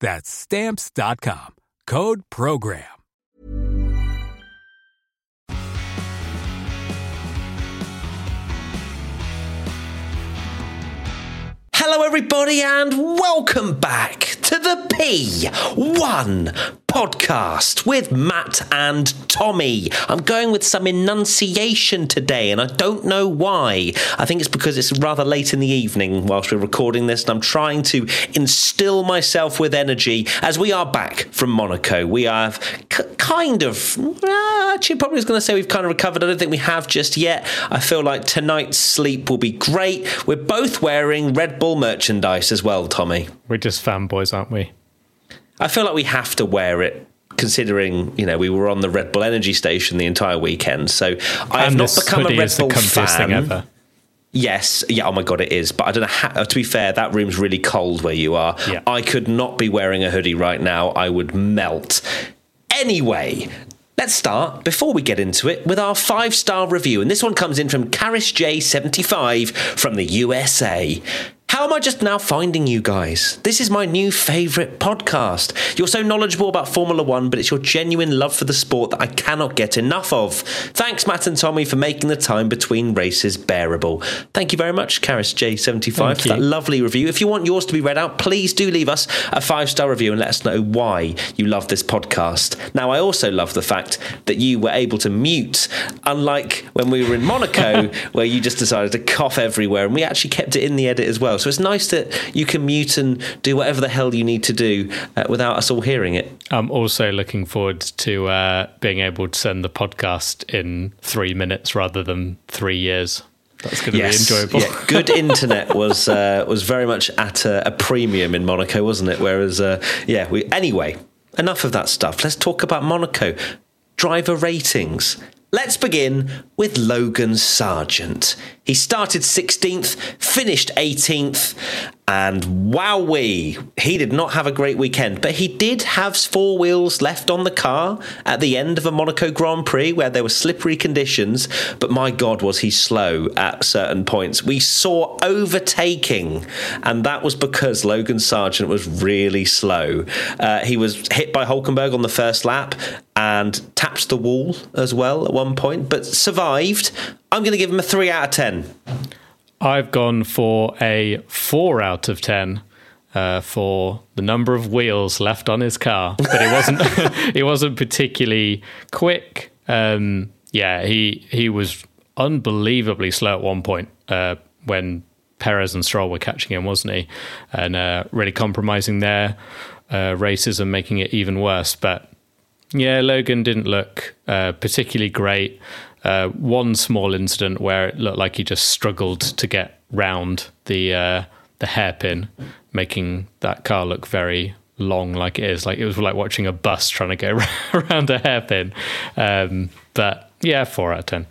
That's Stamps.com. Code Program. Hello, everybody, and welcome back to the P1 podcast with Matt and Tommy. I'm going with some enunciation today, and I don't know why. I think it's because it's rather late in the evening whilst we're recording this, and I'm trying to instill myself with energy as we are back from Monaco. We have we've kind of recovered. I don't think we have just yet. I feel like tonight's sleep will be great. We're both wearing Red Bull merchandise as well, Tommy. We're just fanboys, aren't we? I feel like we have to wear it, considering, you know, we were on the Red Bull energy station the entire weekend. So I have not become a Red Bull fan. Thing ever. Yes. Yeah. Oh my God, it is. But I don't know how, to be fair, that room's really cold where you are. Yeah. I could not be wearing a hoodie right now. I would melt. Anyway, let's start, before we get into it, with our 5-star review. And this one comes in from Karis J75 from the USA. How am I just now finding you guys? This is my new favourite podcast. You're so knowledgeable about Formula One, but it's your genuine love for the sport that I cannot get enough of. Thanks, Matt and Tommy, for making the time between races bearable. Thank you very much, Karis J75, for that lovely review. If you want yours to be read out, please do leave us a 5-star review and let us know why you love this podcast. Now, I also love the fact that you were able to mute, unlike when we were in Monaco, where you just decided to cough everywhere, and we actually kept it in the edit as well. So it's nice that you can mute and do whatever the hell you need to do without us all hearing it. I'm also looking forward to being able to send the podcast in 3 minutes rather than 3 years. That's going to be enjoyable. Yeah. Good internet was very much at a premium in Monaco, wasn't it? Whereas, anyway, enough of that stuff. Let's talk about Monaco. Driver ratings. Let's begin with Logan Sargeant. He started 16th, finished 18th, and wowee, he did not have a great weekend. But he did have four wheels left on the car at the end of a Monaco Grand Prix where there were slippery conditions. But my God, was he slow at certain points. We saw overtaking, and that was because Logan Sargeant was really slow. He was hit by Hulkenberg on the first lap and tapped the wall as well at one point, but survived. I'm going to give him a 3 out of 10. I've gone for a 4 out of 10 for the number of wheels left on his car, but it wasn't it wasn't particularly quick. He was unbelievably slow at one point when Perez and Stroll were catching him, wasn't he? And really compromising their races and making it even worse. But yeah, Logan didn't look particularly great. One small incident where it looked like he just struggled to get round the hairpin, making that car look very long, like it is. Like it was like watching a bus trying to go around a hairpin. But yeah, 4 out of 10.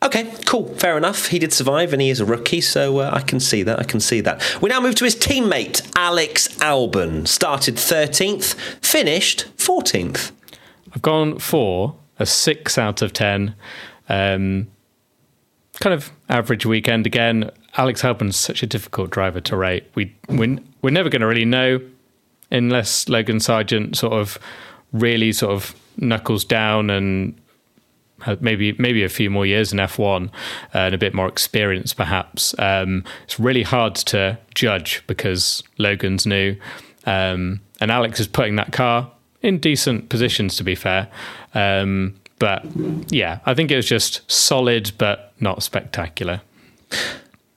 Okay, cool. Fair enough. He did survive and he is a rookie, so I can see that. We now move to his teammate, Alex Albon. Started 13th, finished 14th. I've gone for a 6 out of 10. Kind of average weekend again. Alex Albon's such a difficult driver to rate. We're never going to really know unless Logan Sargeant really knuckles down and maybe a few more years in F1 and a bit more experience, perhaps. It's really hard to judge because Logan's new. And Alex is putting that car in decent positions, to be fair. But yeah, I think it was just solid, but not spectacular.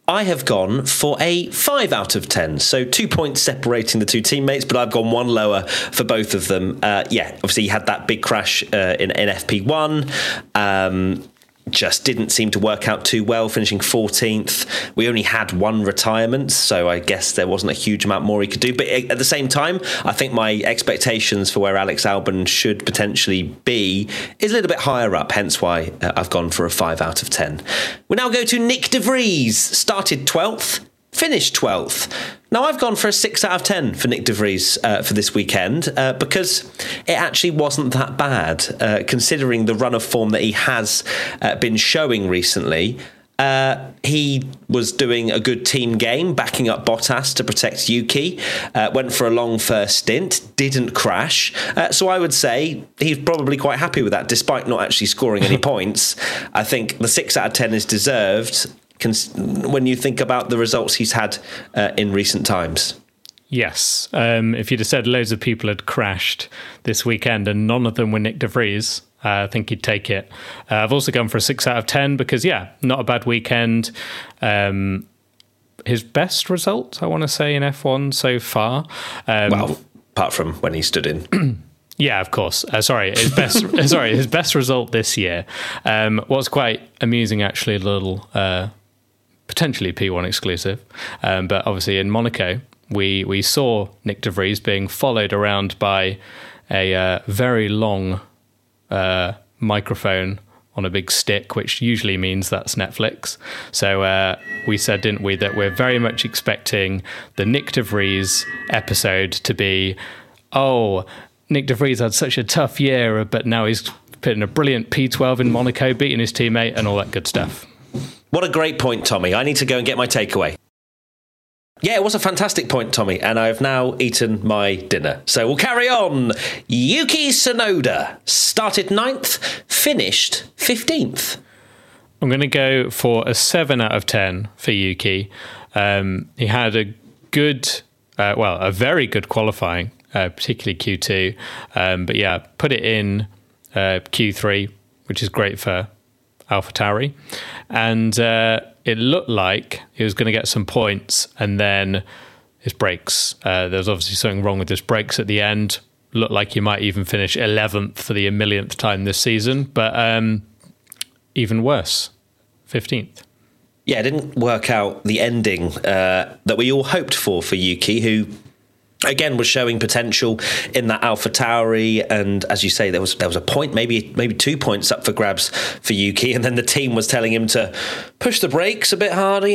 I have gone for a 5 out of 10. So 2 points separating the two teammates, but I've gone one lower for both of them. Yeah, obviously you had that big crash in FP1. Just didn't seem to work out too well, finishing 14th. We only had one retirement, so I guess there wasn't a huge amount more he could do. But at the same time, I think my expectations for where Alex Albon should potentially be is a little bit higher up, hence why I've gone for a 5 out of 10. We now go to Nyck de Vries. Started 12th, finished 12th. Now, I've gone for a 6 out of 10 for Nyck de Vries for this weekend because it actually wasn't that bad, considering the run of form that he has been showing recently. He was doing a good team game, backing up Bottas to protect Yuki, went for a long first stint, didn't crash. So I would say he's probably quite happy with that, despite not actually scoring any points. I think the 6 out of 10 is deserved when you think about the results he's had in recent times. Yes. If you'd have said loads of people had crashed this weekend and none of them were Nyck de Vries, I think he'd take it. I've also gone for a 6 out of 10 because, yeah, not a bad weekend. His best result, I want to say, in F1 so far. Well, apart from when he stood in. Yeah, of course. His best result this year. What's quite amusing, actually, a little potentially P1 exclusive, but obviously in Monaco, we saw Nyck de Vries being followed around by a very long microphone on a big stick, which usually means that's Netflix. So we said, didn't we, that we're very much expecting the Nyck de Vries episode to be, oh, Nyck de Vries had such a tough year, but now he's putting a brilliant P12 in Monaco, beating his teammate and all that good stuff. What a great point, Tommy. I need to go and get my takeaway. Yeah, it was a fantastic point, Tommy, and I've now eaten my dinner. So we'll carry on. Yuki Tsunoda started 9th, finished 15th. I'm going to go for a 7 out of 10 for Yuki. He had a good, a very good qualifying. Particularly Q2, but yeah, put it in Q3, which is great for AlphaTauri, and it looked like he was going to get some points, and then his brakes. There's obviously something wrong with his brakes at the end. Looked like he might even finish 11th for the millionth time this season, but even worse, 15th. Yeah, it didn't work out the ending that we all hoped for Yuki, who again was showing potential in that AlphaTauri, and as you say, there was a point, maybe 2 points up for grabs for Yuki, and then the team was telling him to push the brakes a bit harder,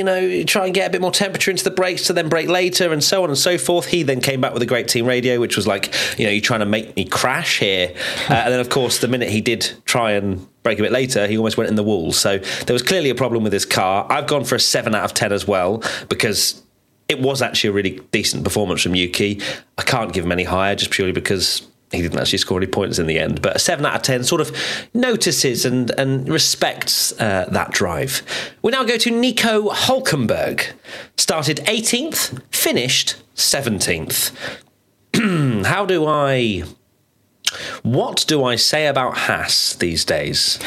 try and get a bit more temperature into the brakes to then brake later, and so on and so forth. He then came back with a great team radio, which was like, you're trying to make me crash here. And then, of course, the minute he did try and brake a bit later, he almost went in the wall. So there was clearly a problem with his car. I've gone for a 7 out of 10 as well, because it was actually a really decent performance from Yuki. I can't give him any higher just purely because he didn't actually score any points in the end. But a 7 out of 10 sort of notices and respects that drive. We now go to Nico Hulkenberg. Started 18th, finished 17th. What do I say about Haas these days?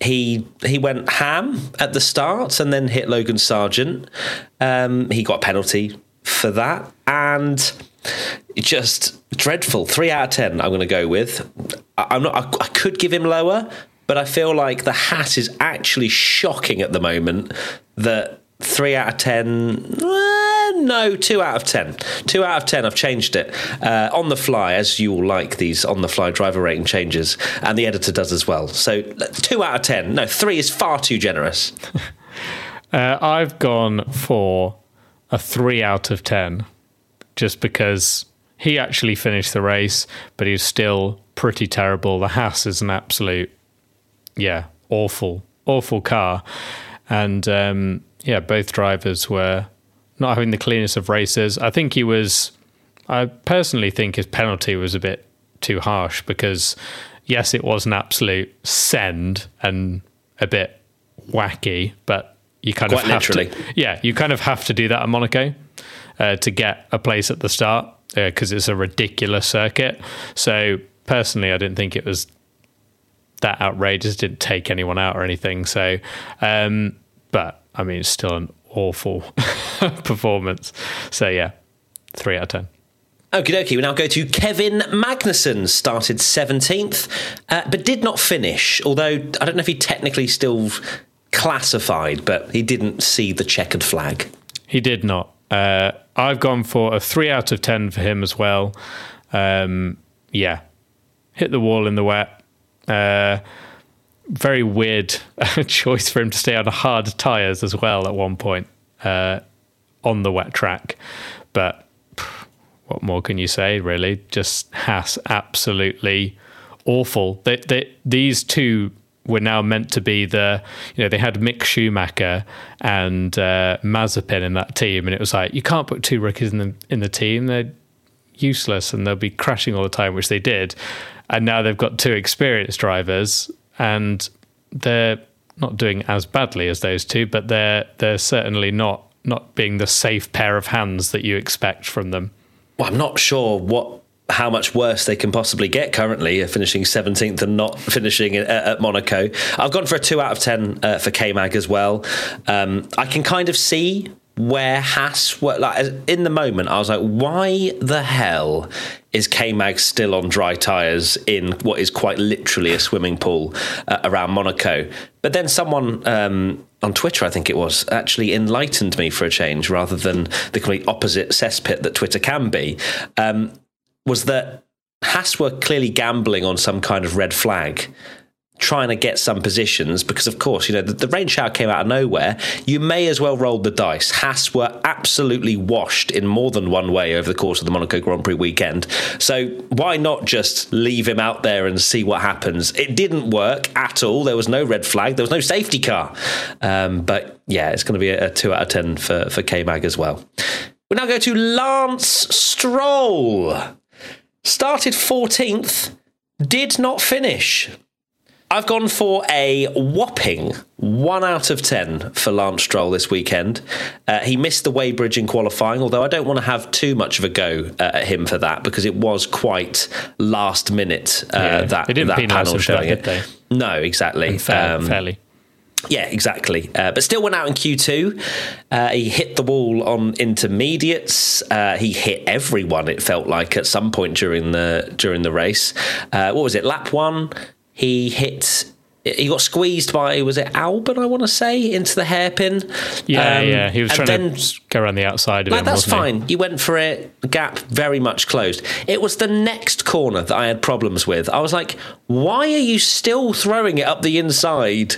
He went ham at the start and then hit Logan Sargeant. He got a penalty for that. And just dreadful. 3 out of 10 I'm going to go with. I could give him lower, but I feel like the Haas is actually shocking at the moment that 3 out of 10... 2 out of 10. 2 out of 10, I've changed it. On the fly, as you all like these on-the-fly driver rating changes, and the editor does as well. So 2 out of 10. No, 3 is far too generous. I've gone for a 3 out of 10, just because he actually finished the race, but he was still pretty terrible. The Haas is an absolute, awful car. And, both drivers were not having the cleanest of races. I think I personally think his penalty was a bit too harsh because, yes, it was an absolute send and a bit wacky, but you kind of have to. Yeah, you kind of have to do that at Monaco to get a place at the start because it's a ridiculous circuit. So personally, I didn't think it was that outrageous, didn't take anyone out or anything. So, but I mean, it's still an awful performance. So yeah, 3 out of 10. Okie dokie, we now go to Kevin Magnusson, started 17th, but did not finish, although I don't know if he technically still classified, but he didn't see the checkered flag. He did not. I've gone for a 3 out of 10 for him as well. Yeah, hit the wall in the wet. Very weird choice for him to stay on hard tyres as well at one point on the wet track, but... what more can you say, really? Just Haas, absolutely awful. These two were now meant to be the, you know, they had Mick Schumacher and Mazepin in that team, and it was like, you can't put two rookies in the team. They're useless and they'll be crashing all the time, which they did. And now they've got two experienced drivers, and they're not doing as badly as those two, but they're certainly not being the safe pair of hands that you expect from them. Well, I'm not sure how much worse they can possibly get currently, finishing 17th and not finishing at Monaco. I've gone for a 2 out of 10 for K-Mag as well. I can kind of see where Haas were, like, in the moment I was like, why the hell is K-Mag still on dry tyres in what is quite literally a swimming pool around Monaco? But then someone on Twitter, I think it was, actually enlightened me for a change, rather than the complete opposite cesspit that Twitter can be, was that Haas were clearly gambling on some kind of red flag, trying to get some positions, because of course, you know, the rain shower came out of nowhere. You may as well roll the dice. Haas were absolutely washed in more than one way over the course of the Monaco Grand Prix weekend, so why not just leave him out there and see what happens? It didn't work at all. There was no red flag, there was no safety car, but yeah, it's going to be a 2 out of 10 for K-Mag as well. We now go to Lance Stroll, started 14th, did not finish. I've gone for a whopping 1 out of 10 for Lance Stroll this weekend. He missed the weighbridge in qualifying, although I don't want to have too much of a go at him for that, because it was quite last minute, that, that panel showing it. Did they? No, exactly. And fairly. Yeah, exactly. But still went out in Q2. He hit the wall on intermediates. He hit everyone, it felt like, at some point during the race. What was it, lap 1? He got squeezed by, was it Albon, I want to say, into the hairpin? Yeah, yeah. He was trying to go around the outside of him, that's wasn't fine. He went for it. Gap very much closed. It was the next corner that I had problems with. I was like, why are you still throwing it up the inside?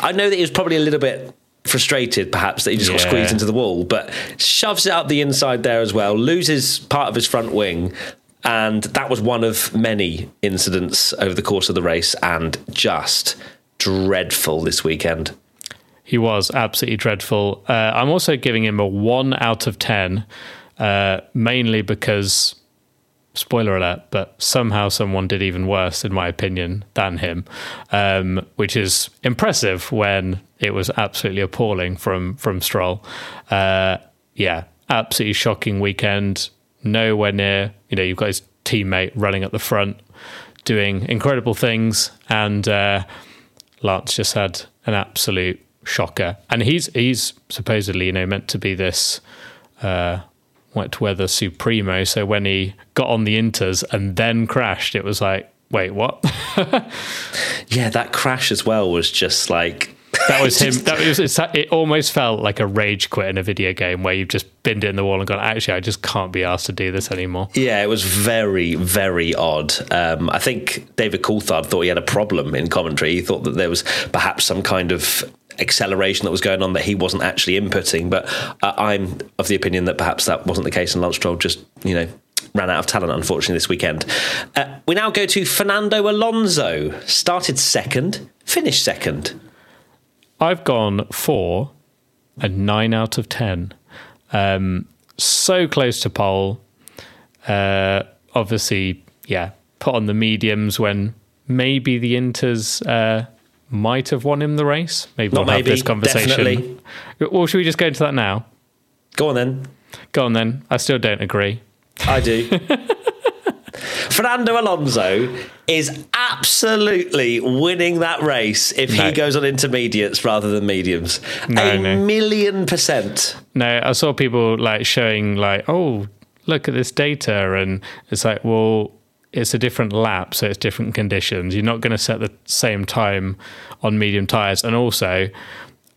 I know that he was probably a little bit frustrated, perhaps, that he just got squeezed into the wall, but shoves it up the inside there as well, loses part of his front wing. And that was one of many incidents over the course of the race, and just dreadful this weekend. He was absolutely dreadful. I'm also giving him a 1 out of 10, mainly because, spoiler alert, but somehow someone did even worse, in my opinion, than him, which is impressive when it was absolutely appalling from Stroll. Yeah, absolutely shocking weekend. Nowhere near, you know, you've got his teammate running at the front, doing incredible things, and Lance just had an absolute shocker. And he's supposedly, you know, meant to be this wet weather supremo, so when he got on the inters and then crashed, it was like, wait, what? Yeah, that crash as well was just like... That was him. It almost felt like a rage quit in a video game where you've just binned it in the wall and gone, actually, I just can't be asked to do this anymore. Yeah, it was very, very odd. I think David Coulthard thought he had a problem in commentary. He thought that there was perhaps some kind of acceleration that was going on that he wasn't actually inputting. But I'm of the opinion that perhaps that wasn't the case, and Lance Stroll just, you know, ran out of talent, unfortunately, this weekend. We now go to Fernando Alonso. Started 2nd, finished 2nd. I've gone for a 9 out of 10. So close to pole. Obviously, yeah, put on the mediums when maybe the Inters might have won him the race. Maybe not, we'll have this conversation. Definitely. Or should we just go into that now? Go on then. I still don't agree. I do. Fernando Alonso is absolutely winning that race if he goes on intermediates rather than mediums. A million percent. No, I saw people like showing like, oh, look at this data. And it's like, well, it's a different lap, so it's different conditions. You're not going to set the same time on medium tyres. And also,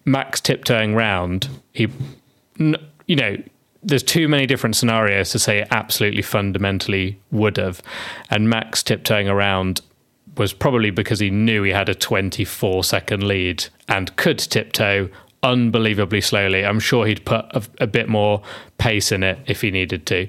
Max tiptoeing round, you know, there's too many different scenarios to say it absolutely fundamentally would have. And Max tiptoeing around was probably because he knew he had a 24-second lead and could tiptoe unbelievably slowly. I'm sure he'd put a bit more pace in it if he needed to.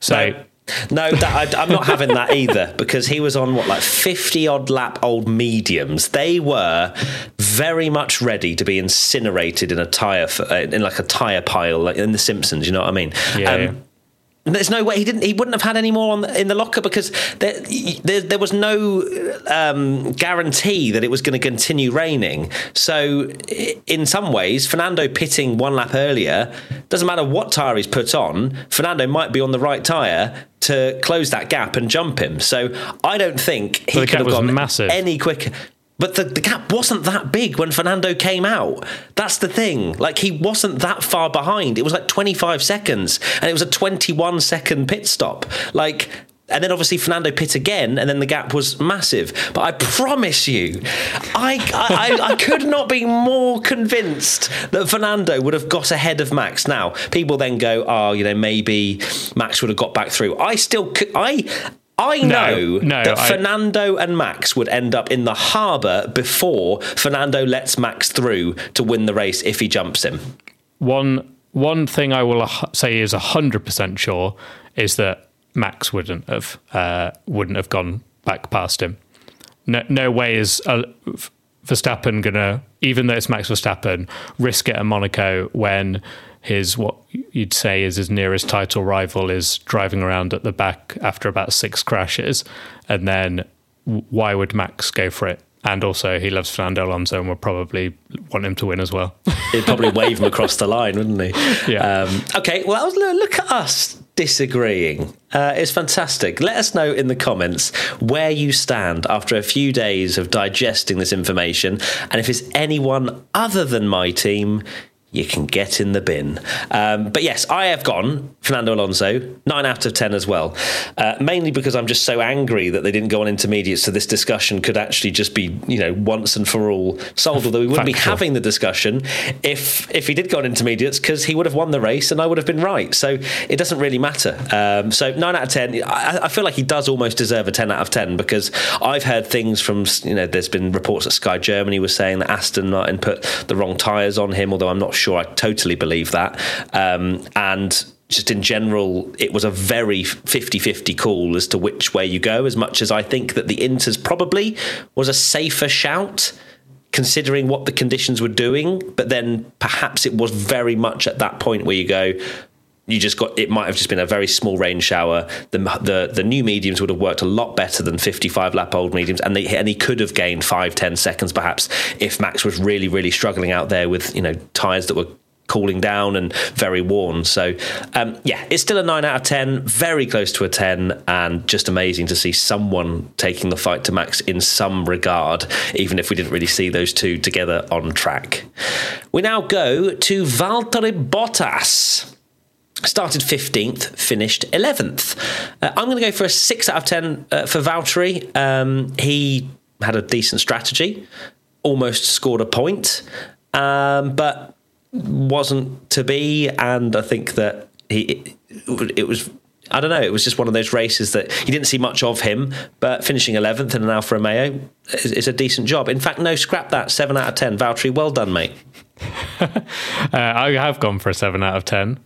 So... No, I'm not having that either, because he was on, 50-odd lap old mediums. They were very much ready to be incinerated in a tyre, in a tyre pile, like in The Simpsons, you know what I mean? Yeah. There's no way he wouldn't have had any more in the locker, because there was no guarantee that it was going to continue raining. So in some ways, Fernando pitting one lap earlier, doesn't matter what tyre he's put on, Fernando might be on the right tyre to close that gap and jump him. So I don't think he could have gone massive any quicker. But the gap wasn't that big when Fernando came out. That's the thing. He wasn't that far behind. It was 25 seconds, and it was a 21-second pit stop. And then obviously Fernando pit again, and then the gap was massive. But I promise you, I could not be more convinced that Fernando would have got ahead of Max. Now, people then go, maybe Max would have got back through. I still could... I know that Fernando and Max would end up in the harbour before Fernando lets Max through to win the race if he jumps him. One thing I will say is 100% sure is that Max wouldn't have gone back past him. No way is Verstappen gonna, even though it's Max Verstappen, risk it at Monaco when his, what you'd say is his nearest title rival, is driving around at the back after about 6 crashes. And then why would Max go for it? And also, he loves Fernando Alonso and would probably want him to win as well. He'd probably wave him across the line, wouldn't he? Yeah. Okay, well, look at us disagreeing. It's fantastic. Let us know in the comments where you stand after a few days of digesting this information. And if it's anyone other than my team, you can get in the bin. But yes, I have gone Fernando Alonso, 9 out of 10 as well, mainly because I'm just so angry that they didn't go on intermediates, so this discussion could actually just be, once and for all solved, although we wouldn't be having the discussion if he did go on intermediates, because he would have won the race and I would have been right. So it doesn't really matter. So 9 out of 10, I feel like he does almost deserve a 10 out of 10, because I've heard things from, there's been reports that Sky Germany was saying that Aston Martin put the wrong tyres on him, although I'm not sure I totally believe that, and just in general it was a very 50-50 call as to which way you go, as much as I think that the Inters probably was a safer shout considering what the conditions were doing, but then perhaps it was very much at that point where you go, you just got, it might have just been a very small rain shower. The new mediums would have worked a lot better than 55 lap old mediums, and he could have gained 5-10 seconds perhaps if Max was really, really struggling out there with tyres that were cooling down and very worn. So it's still a 9 out of 10, very close to a 10, and just amazing to see someone taking the fight to Max in some regard, even if we didn't really see those two together on track. We now go to Valtteri Bottas. Started 15th, finished 11th. I'm going to go for a 6 out of 10 for Valtteri. He had a decent strategy, almost scored a point, but wasn't to be. And I think that it was... I don't know, it was just one of those races that you didn't see much of him, but finishing 11th in an Alfa Romeo is a decent job. In fact, no, scrap that, 7 out of 10. Valtteri, well done, mate. I have gone for a 7 out of 10.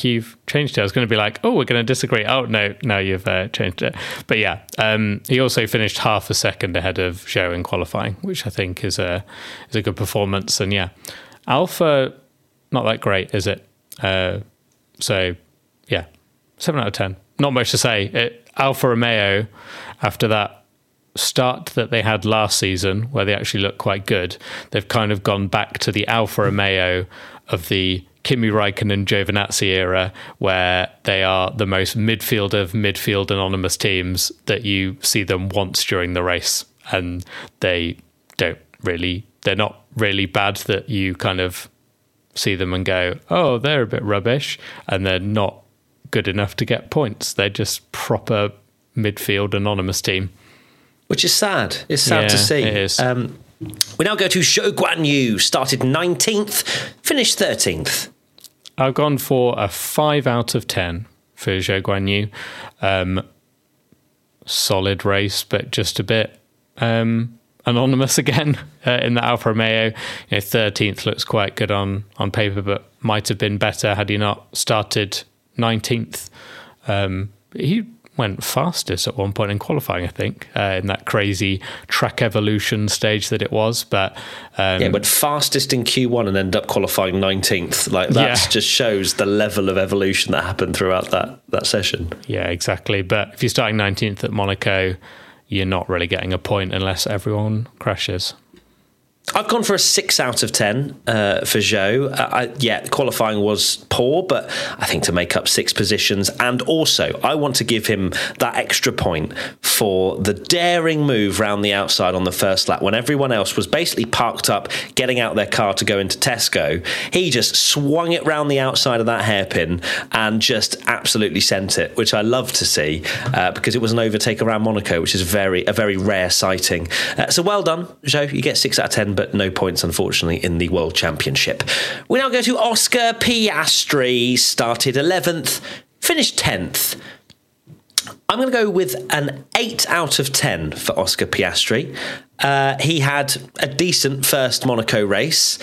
You've changed it. I was going to be like, oh, we're going to disagree. Oh, no, now you've changed it. But yeah, he also finished half a second ahead of Zhou in qualifying, which I think is a good performance. And yeah, Alfa, not that great, is it? So yeah. 7 out of 10. Not much to say. Alfa Romeo, after that start that they had last season, where they actually looked quite good, they've kind of gone back to the Alfa Romeo of the Kimi Räikkönen, Giovinazzi era, where they are the most midfield of midfield anonymous teams that you see them once during the race, and they're not really bad that you kind of see them and go, oh, they're a bit rubbish, and they're not good enough to get points. They're just proper midfield anonymous team. Which is sad. It's sad to see. It is. We now go to Zhou Guan Yu, started 19th, finished 13th. I've gone for a 5 out of 10 for Zhou Guan Yu. Solid race, but just a bit anonymous again in the Alfa Romeo. 13th looks quite good on paper, but might have been better had he not started 19th. He went fastest at one point in qualifying, I think, in that crazy track evolution stage that it was. But went fastest in Q1 and ended up qualifying 19th. Like that just shows the level of evolution that happened throughout that session. Yeah, exactly. But if you're starting 19th at Monaco, you're not really getting a point unless everyone crashes. I've gone for a 6 out of 10 for Zhou. Qualifying was poor, but I think to make up 6 positions. And also, I want to give him that extra point for the daring move round the outside on the first lap when everyone else was basically parked up, getting out their car to go into Tesco. He just swung it round the outside of that hairpin and just absolutely sent it, which I love to see because it was an overtake around Monaco, which is a very rare sighting. So well done, Zhou. You get 6 out of 10. But no points, unfortunately, in the World Championship. We now go to Oscar Piastri, started 11th, finished 10th. I'm going to go with an 8 out of 10 for Oscar Piastri. He had a decent first Monaco race.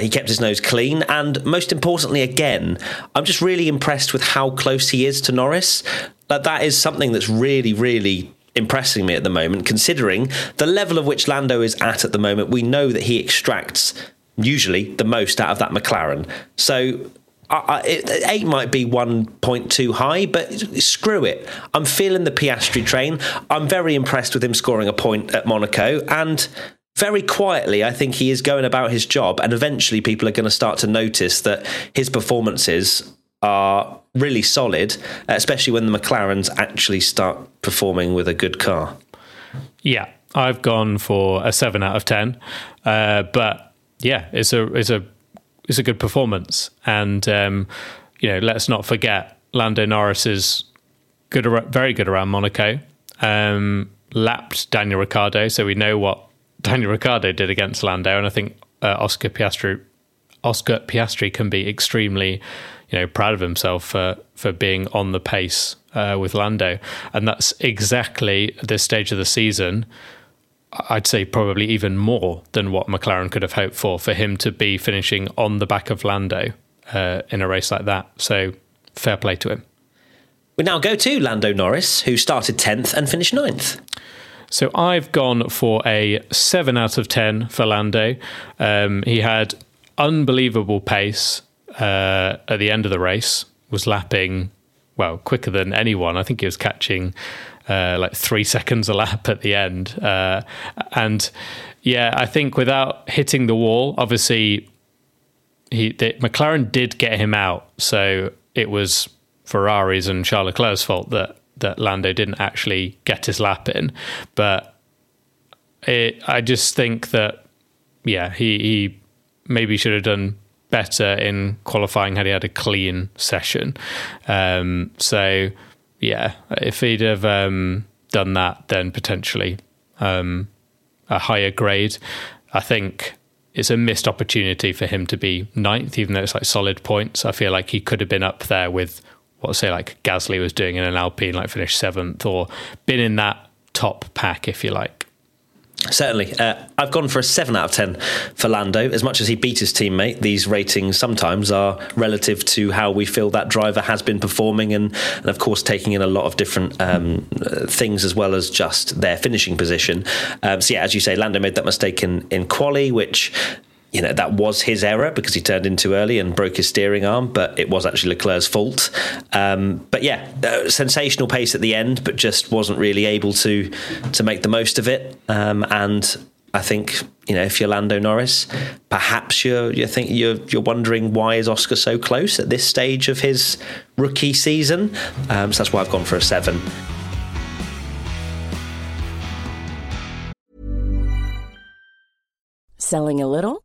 He kept his nose clean. And most importantly, again, I'm just really impressed with how close he is to Norris. Like, that is something that's really, really impressing me at the moment, considering the level of which Lando is at the moment. We know that he extracts usually the most out of that McLaren. So 8 might be 1 point too high, but screw it. I'm feeling the Piastri train. I'm very impressed with him scoring a point at Monaco, and very quietly, I think he is going about his job, and eventually people are going to start to notice that his performances are really solid, especially when the McLarens actually start performing with a good car. Yeah, I've gone for a 7 out of 10. But yeah, it's a good performance. And, let's not forget Lando Norris is good, very good around Monaco, lapped Daniel Ricciardo. So we know what Daniel Ricciardo did against Lando. And I think Oscar Piastri can be extremely proud of himself for being on the pace with Lando. And that's exactly, at this stage of the season, I'd say probably even more than what McLaren could have hoped for him to be finishing on the back of Lando in a race like that. So fair play to him. We now go to Lando Norris, who started 10th and finished 9th. So I've gone for a 7 out of 10 for Lando. He had unbelievable pace. At the end of the race, was lapping quicker than anyone. I think he was catching 3 seconds a lap at the end. I think without hitting the wall, obviously McLaren did get him out. So it was Ferrari's and Charles Leclerc's fault that Lando didn't actually get his lap in. But I just think that, he maybe should have done better in qualifying had he had a clean session. If he'd have done that, then potentially a higher grade. I think it's a missed opportunity for him to be 9th, even though it's solid points. I feel like he could have been up there with what, say, Gasly was doing in an Alpine, finished 7th, or been in that top pack, if you like. Certainly. I've gone for a 7 out of 10 for Lando. As much as he beat his teammate, these ratings sometimes are relative to how we feel that driver has been performing and of course, taking in a lot of different things as well as just their finishing position. As you say, Lando made that mistake in quali, which, that was his error because he turned in too early and broke his steering arm, but it was actually Leclerc's fault. Sensational pace at the end, but just wasn't really able to make the most of it. And I think, you know, if you're Lando Norris, perhaps you're wondering why is Oscar so close at this stage of his rookie season. So that's why I've gone for a 7. Selling a little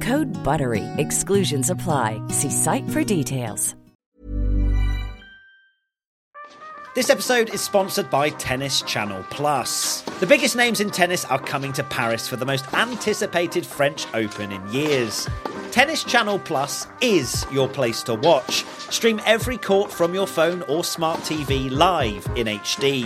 Code BUTTERY. Exclusions apply. See site for details. This episode is sponsored by Tennis Channel Plus. The biggest names in tennis are coming to Paris for the most anticipated French Open in years. Tennis Channel Plus is your place to watch. Stream every court from your phone or smart TV live in HD.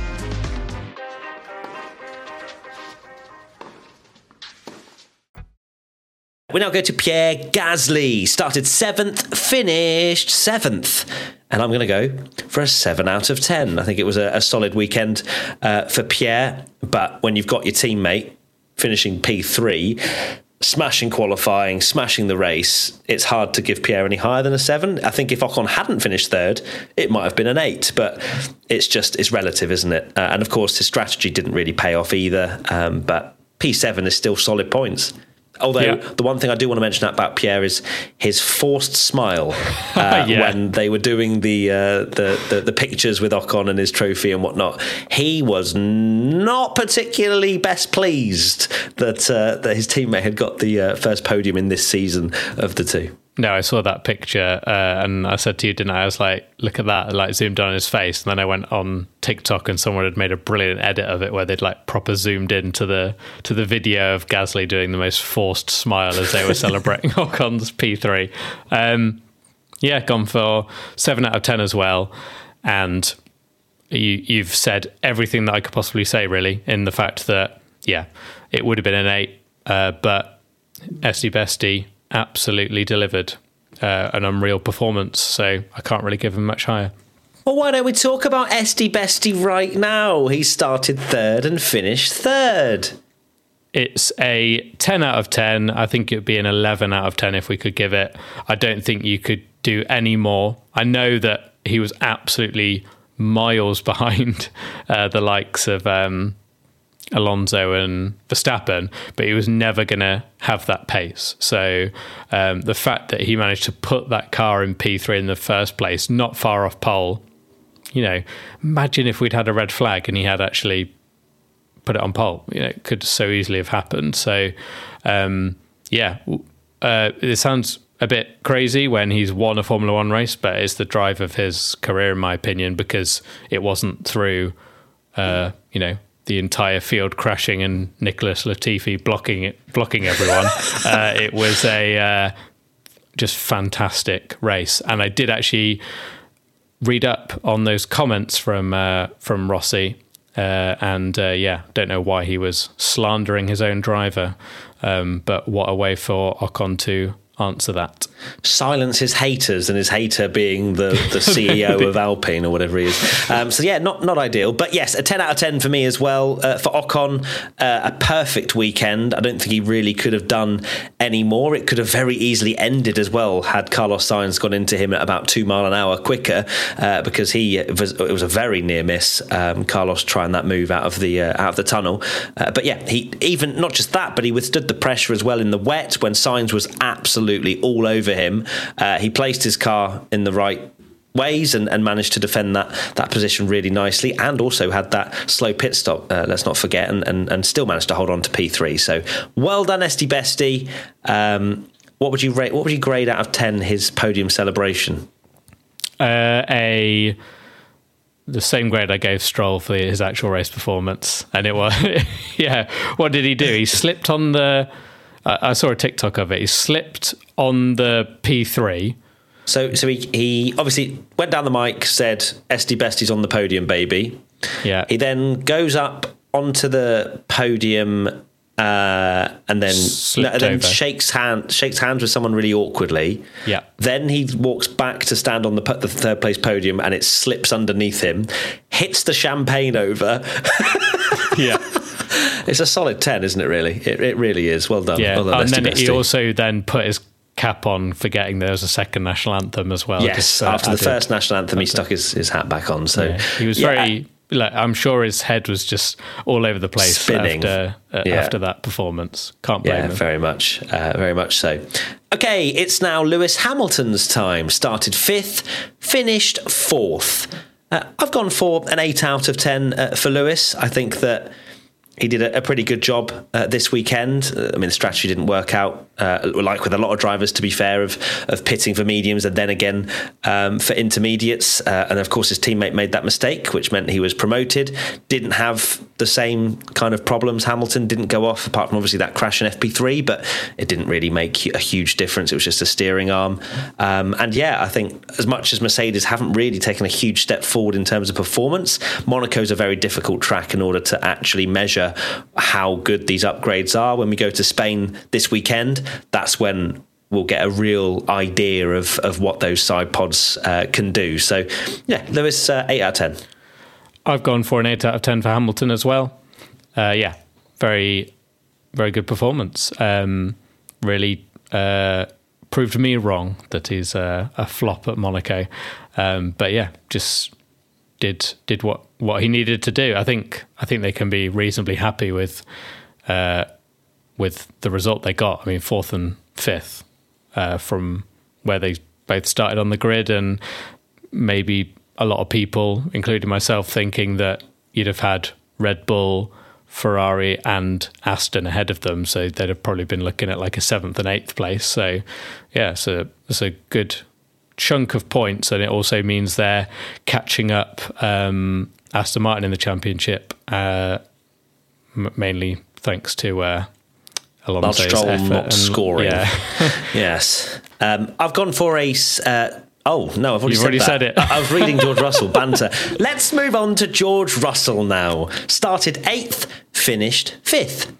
We now go to Pierre Gasly. Started 7th, finished 7th. And I'm going to go for a 7 out of 10. I think it was a solid weekend for Pierre. But when you've got your teammate finishing P3, smashing qualifying, smashing the race, it's hard to give Pierre any higher than a 7. I think if Ocon hadn't finished 3rd, it might have been an 8. But it's relative, isn't it? And of course, his strategy didn't really pay off either. But P7 is still solid points. Although The one thing I do want to mention about Pierre is his forced smile when they were doing the pictures with Ocon and his trophy and whatnot. He was not particularly best pleased that his teammate had got the first podium in this season of the two. No, I saw that picture and I said to you, didn't I? I was like, look at that, like zoomed on his face. And then I went on TikTok and someone had made a brilliant edit of it where they'd like proper zoomed into the video of Gasly doing the most forced smile as they were celebrating Ocon's P3. Gone for 7 out of 10 as well. And you've said everything that I could possibly say, really, in the fact that, it would have been an 8, but Esty Bestie absolutely delivered an unreal performance, so I can't really give him much higher. Well, why don't we talk about Esty Bestie right now? He started 3rd and finished 3rd. It's a 10 out of 10. I think it would be an 11 out of 10 if we could give it. I don't think you could do any more. I know that he was absolutely miles behind the likes of Alonso and Verstappen, but he was never going to have that pace. So the fact that he managed to put that car in P3 in the first place, not far off pole, imagine if we'd had a red flag and he had actually put it on pole, it could so easily have happened. So it sounds a bit crazy when he's won a Formula One race, but it's the drive of his career, in my opinion, because it wasn't through, the entire field crashing and Nicholas Latifi blocking everyone. It was a just fantastic race, and I did actually read up on those comments from Rossi, don't know why he was slandering his own driver, but what a way for Ocon to answer that. silence his haters, and his hater being the CEO of Alpine or whatever he is. So yeah, not ideal. But yes, a 10 out of 10 for me as well. For Ocon, a perfect weekend. I don't think he really could have done any more. It could have very easily ended as well had Carlos Sainz gone into him at about 2 miles an hour quicker, because it was a very near miss. Carlos trying that move out of the tunnel. But yeah, he even not just that, but he withstood the pressure as well in the wet when Sainz was absolutely all over him. He placed his car in the right ways and managed to defend that position really nicely, and also had that slow pit stop, let's not forget, and still managed to hold on to P3. So well done, Esty Bestie. What would you grade out of 10 his podium celebration? The same grade I gave Stroll for his actual race performance. And it was what did he do? He slipped on the I saw a TikTok of it. He slipped on the P3. So he obviously went down the mic, said, Esty Bestie's on the podium, baby. Yeah. He then goes up onto the podium and then shakes hands with someone really awkwardly. Yeah. Then he walks back to stand on the third place podium, and it slips underneath him, hits the champagne over. Yeah. It's a solid 10, isn't it, really? It really is. Well done. Yeah. Well done, and then he also then put his cap on, forgetting there was a second national anthem as well. Yes, after the first national anthem, he stuck his hat back on. So yeah. He was very... I'm sure his head was just all over the place, spinning after that performance. Can't blame him. Very much so. Okay, it's now Lewis Hamilton's time. Started 5th, finished 4th. I've gone for an 8 out of 10 for Lewis. I think that he did a pretty good job this weekend. I mean, the strategy didn't work out, like with a lot of drivers, to be fair, of pitting for mediums and then again for intermediates. And of course, his teammate made that mistake, which meant he was promoted. Didn't have the same kind of problems. Hamilton didn't go off, apart from obviously that crash in FP3, but it didn't really make a huge difference. It was just a steering arm. I think as much as Mercedes haven't really taken a huge step forward in terms of performance, Monaco's a very difficult track in order to actually measure how good these upgrades are. When we go to Spain this weekend, that's when we'll get a real idea of what those side pods can do. So yeah, Lewis, 8 out of 10. I've gone for an 8 out of 10 for Hamilton as well. Very, very good performance. Really proved me wrong that he's a flop at Monaco. Just did what he needed to do. I think they can be reasonably happy with the result they got. I mean, 4th and 5th from where they both started on the grid, and maybe a lot of people, including myself, thinking that you'd have had Red Bull, Ferrari and Aston ahead of them, so they'd have probably been looking at like a 7th and 8th place. So yeah, so it's a good chunk of points, and it also means they're catching up Aston Martin in the championship, mainly thanks to Alonso's effort. Not scoring. Yeah. Yes. I've gone for a... I've already said it. I was reading George Russell banter. Let's move on to George Russell now. Started 8th, finished 5th.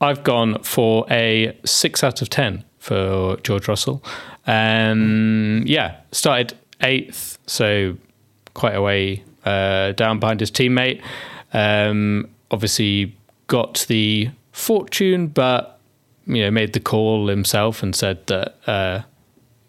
I've gone for a 6 out of 10 for George Russell. Started 8th, so quite a way down behind his teammate. Obviously got the fortune, but made the call himself and said that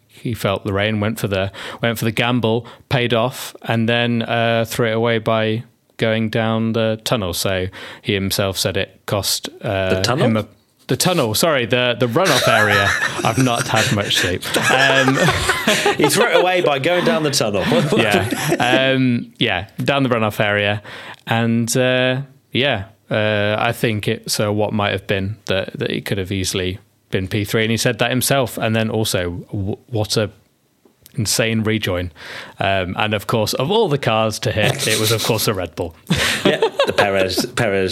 he felt the rain, went for the gamble, paid off, and then threw it away by going down the tunnel. So he himself said it cost the tunnel? The tunnel, sorry, the runoff area. I've not had much sleep. He threw it away by going down the tunnel. Down the runoff area. And I think it's what might have been that he could have easily been P3. And he said that himself. And then also, what a insane rejoin. And of course, of all the cars to hit, it was, of course, a Red Bull. Yeah. Perez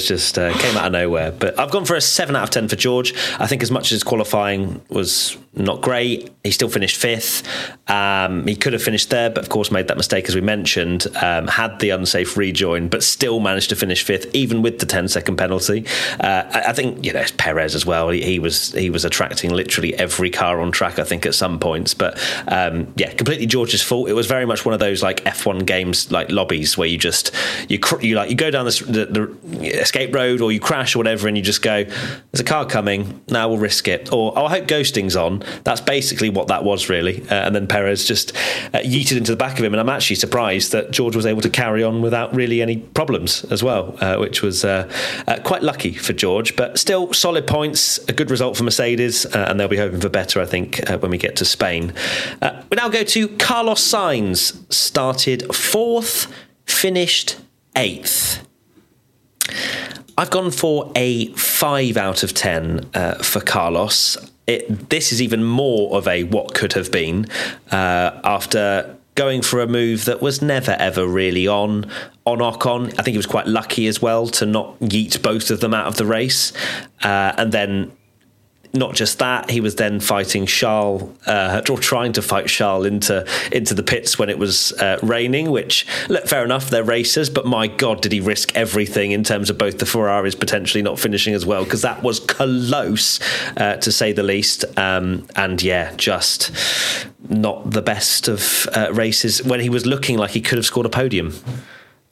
just came out of nowhere. But I've gone for a 7 out of 10 for George. I think as much as qualifying was not great. He still finished fifth. He could have finished third, but of course made that mistake, as we mentioned, had the unsafe rejoin, but still managed to finish fifth, even with the 10-second penalty. I think, you know, Perez as well, he was attracting literally every car on track, I think, at some points. But yeah, completely George's fault. It was very much one of those like F1 games, like lobbies, where you just, you go down the escape road, or you crash or whatever, and you just go, there's a car coming, now we'll risk it. Or, oh, I hope ghosting's on. That's basically what that was, really. And then Perez just yeeted into the back of him, and I'm actually surprised that George was able to carry on without really any problems as well, which was quite lucky for George. But still, solid points, a good result for Mercedes, and they'll be hoping for better, I think, when we get to Spain. We now go to Carlos Sainz. Started fourth, finished eighth. I've gone for a 5 out of 10 for Carlos. This is even more of a what could have been after going for a move that was never, ever really on Ocon. I think he was quite lucky as well to not yeet both of them out of the race. And then not just that, he was then fighting Charles, or trying to fight Charles into the pits when it was raining, which, look, fair enough, they're racers, but my God, did he risk everything in terms of both the Ferraris potentially not finishing as well, because that was close, to say the least. And yeah, just not the best of races when he was looking like he could have scored a podium.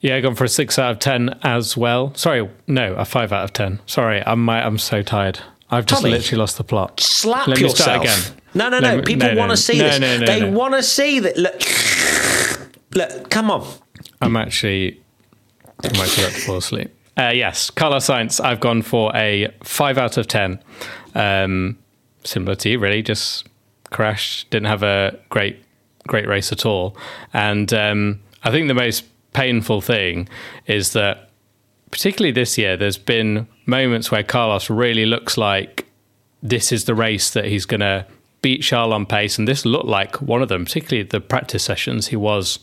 Yeah, I've gone for a 6 out of 10 as well. Sorry, no, a 5 out of 10. Sorry, I'm so tired. I've just literally lost the plot. Slap Let yourself. Me start again. No. People want to see this. They want to see that. Look, come on. I'm actually about to fall asleep. Yes, Carlos Sainz, I've gone for a 5 out of 10. Similar to you, really. Just crashed. Didn't have a great race at all. And I think the most painful thing is that, particularly this year, there's been moments where Carlos really looks like this is the race that he's going to beat Charles on pace. And this looked like one of them, particularly the practice sessions. He was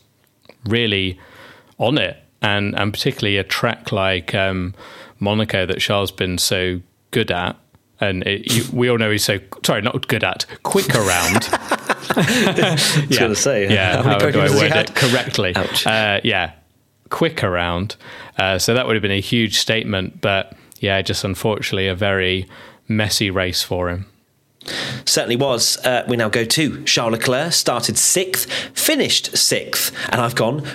really on it. And particularly a track like Monaco that Charles has been so good at. And we all know he's so, sorry, not good at, quick around. I was going to say, how do I word it correctly? Ouch. Quick around, so that would have been a huge statement, but yeah, just unfortunately a very messy race for him. Certainly was. We now go to Charles Leclerc. Started 6th, finished 6th, and I've gone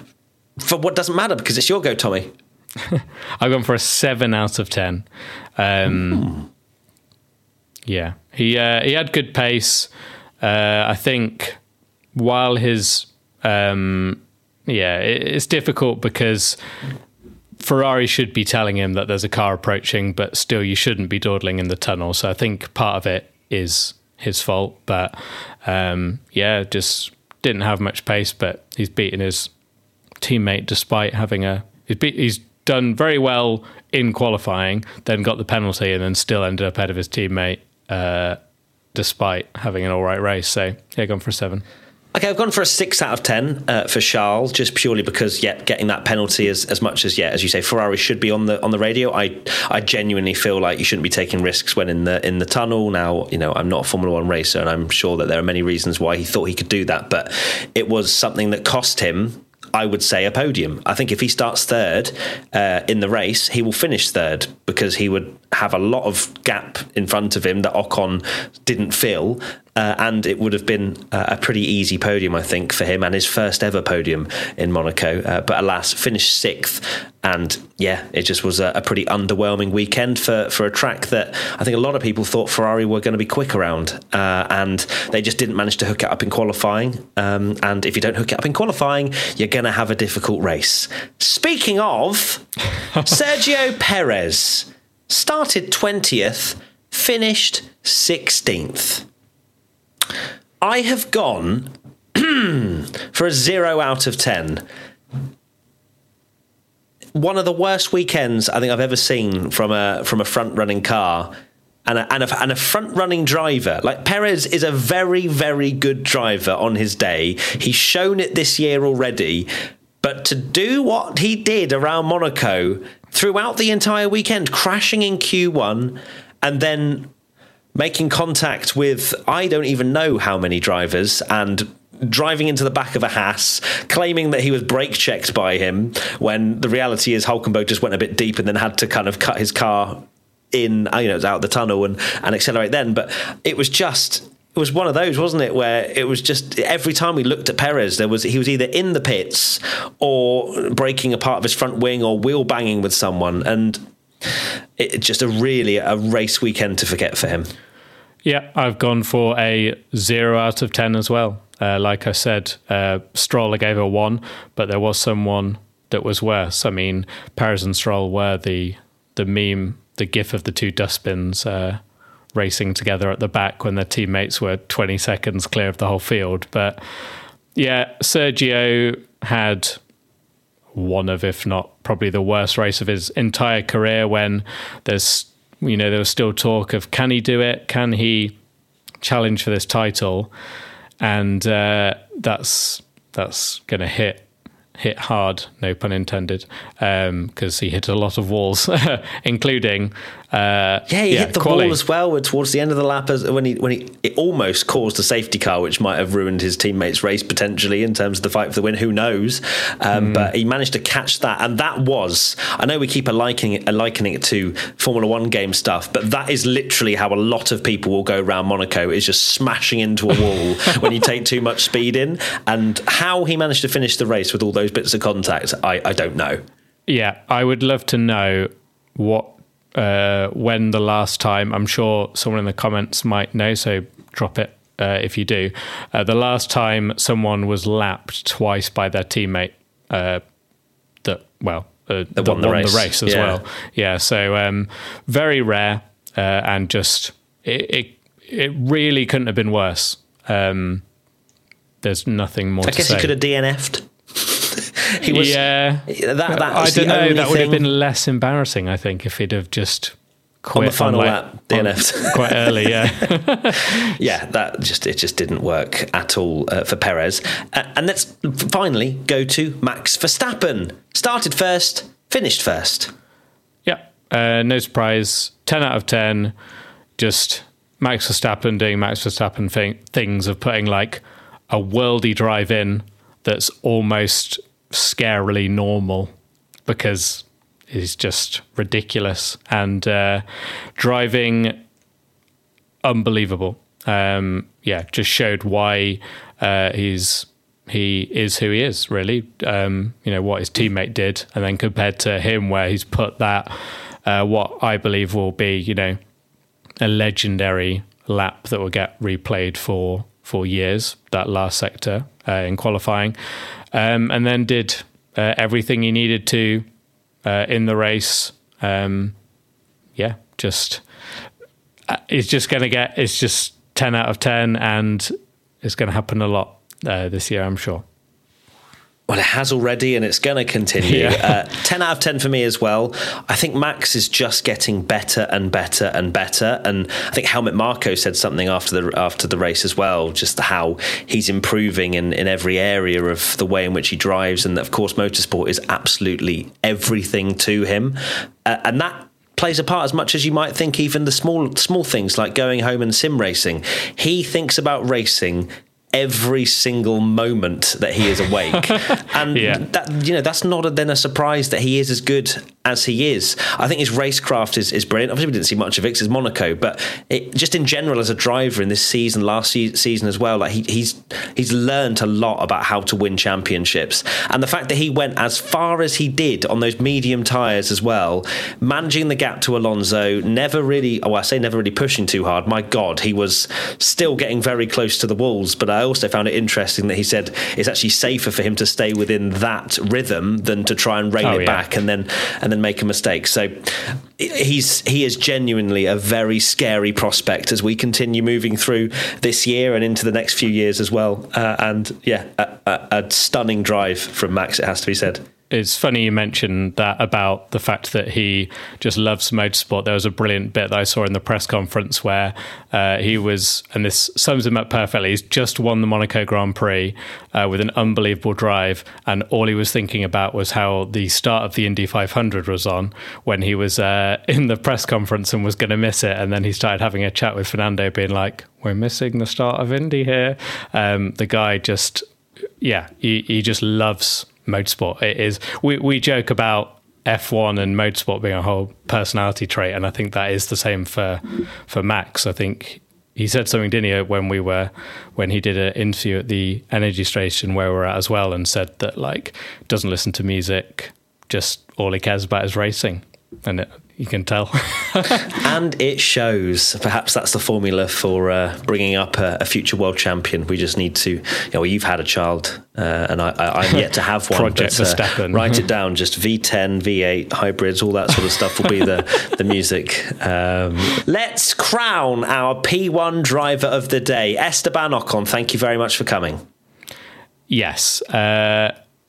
for what doesn't matter because it's your go, Tommy. I've gone for a 7 out of 10. Yeah, he had good pace. I think while his yeah, it's difficult because Ferrari should be telling him that there's a car approaching, but still you shouldn't be dawdling in the tunnel. So I think part of it is his fault. But yeah, just didn't have much pace, but he's beaten his teammate despite having he's done very well in qualifying, then got the penalty and then still ended up ahead of his teammate despite having an all right race. So yeah, gone for a 7. Okay, I've gone for a 6 out of 10 for Charles, just purely because, yeah, getting that penalty as much as, yeah, as you say, Ferrari should be on the radio. I genuinely feel like you shouldn't be taking risks when in the tunnel. Now, you know, I'm not a Formula 1 racer, and I'm sure that there are many reasons why he thought he could do that, but it was something that cost him, I would say, a podium. I think if he starts third in the race, he will finish third because he would have a lot of gap in front of him that Ocon didn't fill. And it would have been a pretty easy podium, I think, for him, and his first ever podium in Monaco. But alas, finished 6th. And yeah, it just was a pretty underwhelming weekend for a track that I think a lot of people thought Ferrari were going to be quick around. And they just didn't manage to hook it up in qualifying. And if you don't hook it up in qualifying, you're going to have a difficult race. Speaking of, Sergio Perez started 20th, finished 16th. I have gone for a 0 out of 10. One of the worst weekends I think I've ever seen from a front-running car and a front-running driver. Like, Perez is a very, very good driver on his day. He's shown it this year already. But to do what he did around Monaco throughout the entire weekend, crashing in Q1 and then making contact with I don't even know how many drivers and driving into the back of a Haas, claiming that he was brake checked by him, when the reality is Hulkenberg just went a bit deep and then had to kind of cut his car in, you know, out the tunnel and accelerate then. But it was just... It was one of those, wasn't it, where it was just every time we looked at Perez, he was either in the pits or breaking a part of his front wing or wheel banging with someone, and it just a race weekend to forget for him. Yeah, I've gone for a 0 out of 10 as well. Like I said, Stroll I gave a 1, but there was someone that was worse. I mean, Perez and Stroll were the meme, the gif of the two dustbins racing together at the back when their teammates were 20 seconds clear of the whole field. But yeah, Sergio had one of, if not probably the worst race of his entire career, when there was still talk of, can he do it? Can he challenge for this title? And that's going to hit hard, no pun intended, because he hit a lot of walls, including hit the quali. Wall as well towards the end of the lap, as when he it almost caused a safety car, which might have ruined his teammates' race potentially in terms of the fight for the win. Who knows? But he managed to catch that, and that was, I know we keep likening it to Formula One game stuff, but that is literally how a lot of people will go around Monaco, is just smashing into a wall when you take too much speed in. And how he managed to finish the race with all those bits of contact, I don't know. Yeah, I would love to know when the last time, I'm sure someone in the comments might know, so drop it if you do, the last time someone was lapped twice by their teammate that won the race as well. Yeah, so very rare, and just it really couldn't have been worse. There's nothing more to say. I guess he could have DNF'd. He was, yeah, that was, I don't know, that would have been less embarrassing, I think, if he'd have just quit on the final lap, DNF'd quite early. Yeah. Yeah, it just didn't work at all for Perez. And let's finally go to Max Verstappen. Started first, finished first. Yeah, no surprise. 10 out of 10. Just Max Verstappen doing Max Verstappen things of putting like a worldie drive in that's almost scarily normal because it's just ridiculous, and driving unbelievable. Just showed why he is who he is, really. What his teammate did, and then compared to him, where he's put that what I believe will be a legendary lap that will get replayed for years, that last sector in qualifying, and then did everything he needed to in the race. It's just going to get, it's just 10 out of 10, and it's going to happen a lot this year, I'm sure. Well, it has already, and it's going to continue. Yeah. 10 out of 10 for me as well. I think Max is just getting better and better and better. And I think Helmut Marko said something after the race as well, just how he's improving in every area of the way in which he drives. And that, of course, motorsport is absolutely everything to him. And that plays a part as much as you might think, even the small things like going home and sim racing. He thinks about racing every single moment that he is awake, and that's not a surprise that he is as good as he is. I think his racecraft is brilliant. Obviously we didn't see much of it because it's Monaco, but it, just in general as a driver in this season, last season as well, like he's learned a lot about how to win championships, and the fact that he went as far as he did on those medium tyres as well, managing the gap to Alonso, never really pushing too hard. My God, he was still getting very close to the walls, but I also found it interesting that he said it's actually safer for him to stay within that rhythm than to try and rein it back and then make a mistake. So he is genuinely a very scary prospect as we continue moving through this year and into the next few years as well. And a stunning drive from Max, it has to be said. It's funny you mentioned that about the fact that he just loves motorsport. There was a brilliant bit that I saw in the press conference where he was, and this sums him up perfectly, he's just won the Monaco Grand Prix with an unbelievable drive, and all he was thinking about was how the start of the Indy 500 was on when he was in the press conference and was going to miss it. And then he started having a chat with Fernando being like, we're missing the start of Indy here. The guy just, he just loves motorsport. It is, we joke about F1 and motorsport being a whole personality trait, and I think that is the same for Max. I think he said something, didn't he, when he did an interview at the energy station where we're at as well, and said that, like, doesn't listen to music, just all he cares about is racing, and you can tell. And it shows. Perhaps that's the formula for bringing up a future world champion. We just need to, you've had a child and I'm yet to have one. Project Verstappen. Write it down, just V10, V8, hybrids, all that sort of stuff will be the music. Let's crown our P1 driver of the day. Esteban Ocon, thank you very much for coming. Yes.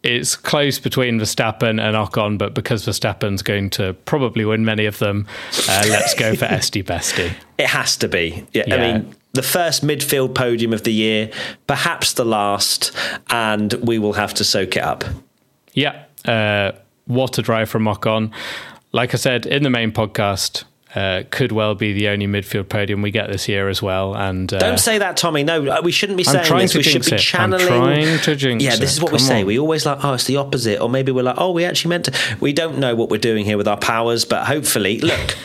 It's close between Verstappen and Ocon, but because Verstappen's going to probably win many of them, let's go for Esti Besti. It has to be. Yeah. I mean, the first midfield podium of the year, perhaps the last, and we will have to soak it up. Yeah. What a drive from Ocon. Like I said in the main podcast, could well be the only midfield podium we get this year as well. And don't say that, Tommy. No, we shouldn't be saying this. We should be channeling. I'm trying to jinx it. Yeah, this is what we say. We always like, oh, it's the opposite. Or maybe we're like, oh, we actually meant to. We don't know what we're doing here with our powers, but hopefully, look,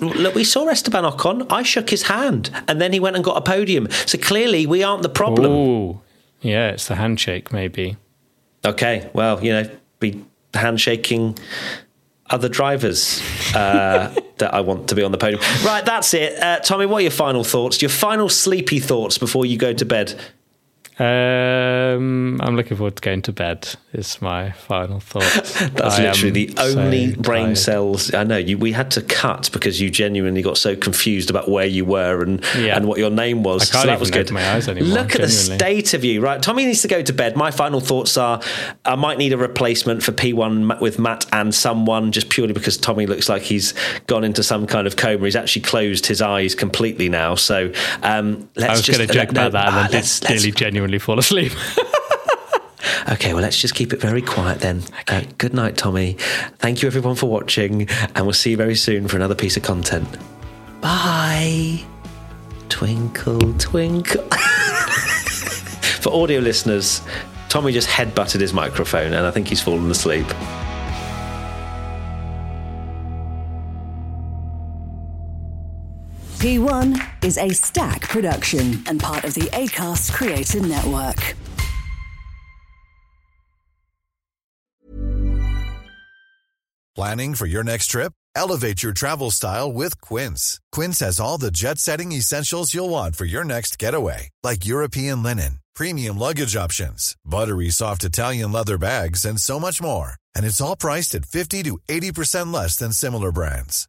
look, we saw Esteban Ocon. I shook his hand, and then he went and got a podium. So clearly, we aren't the problem. Ooh, yeah, it's the handshake, maybe. Okay, well, be handshaking other drivers that I want to be on the podium. Right, that's it. Tommy, what are your final thoughts? Your final sleepy thoughts before you go to bed? I'm looking forward to going to bed, is my final thoughts. That's literally the only brain cells. I know, we had to cut because you genuinely got so confused about where you were and what your name was. I can't even open my eyes anymore. Look at the state of you. Right, Tommy needs to go to bed. My final thoughts are, I might need a replacement for P1 with Matt and someone, just purely because Tommy looks like he's gone into some kind of coma. He's actually closed his eyes completely now. So let's, I was going to joke about that, and then did really genuinely fall asleep. Okay, well, let's just keep it very quiet then. Okay. Good night, Tommy. Thank you everyone for watching, and we'll see you very soon for another piece of content. Bye. Twinkle, twinkle. For audio listeners, Tommy just headbutted his microphone and I think he's fallen asleep. P1 is a Stack production and part of the Acast Creator Network. Planning for your next trip? Elevate your travel style with Quince. Quince has all the jet-setting essentials you'll want for your next getaway, like European linen, premium luggage options, buttery soft Italian leather bags, and so much more. And it's all priced at 50 to 80% less than similar brands.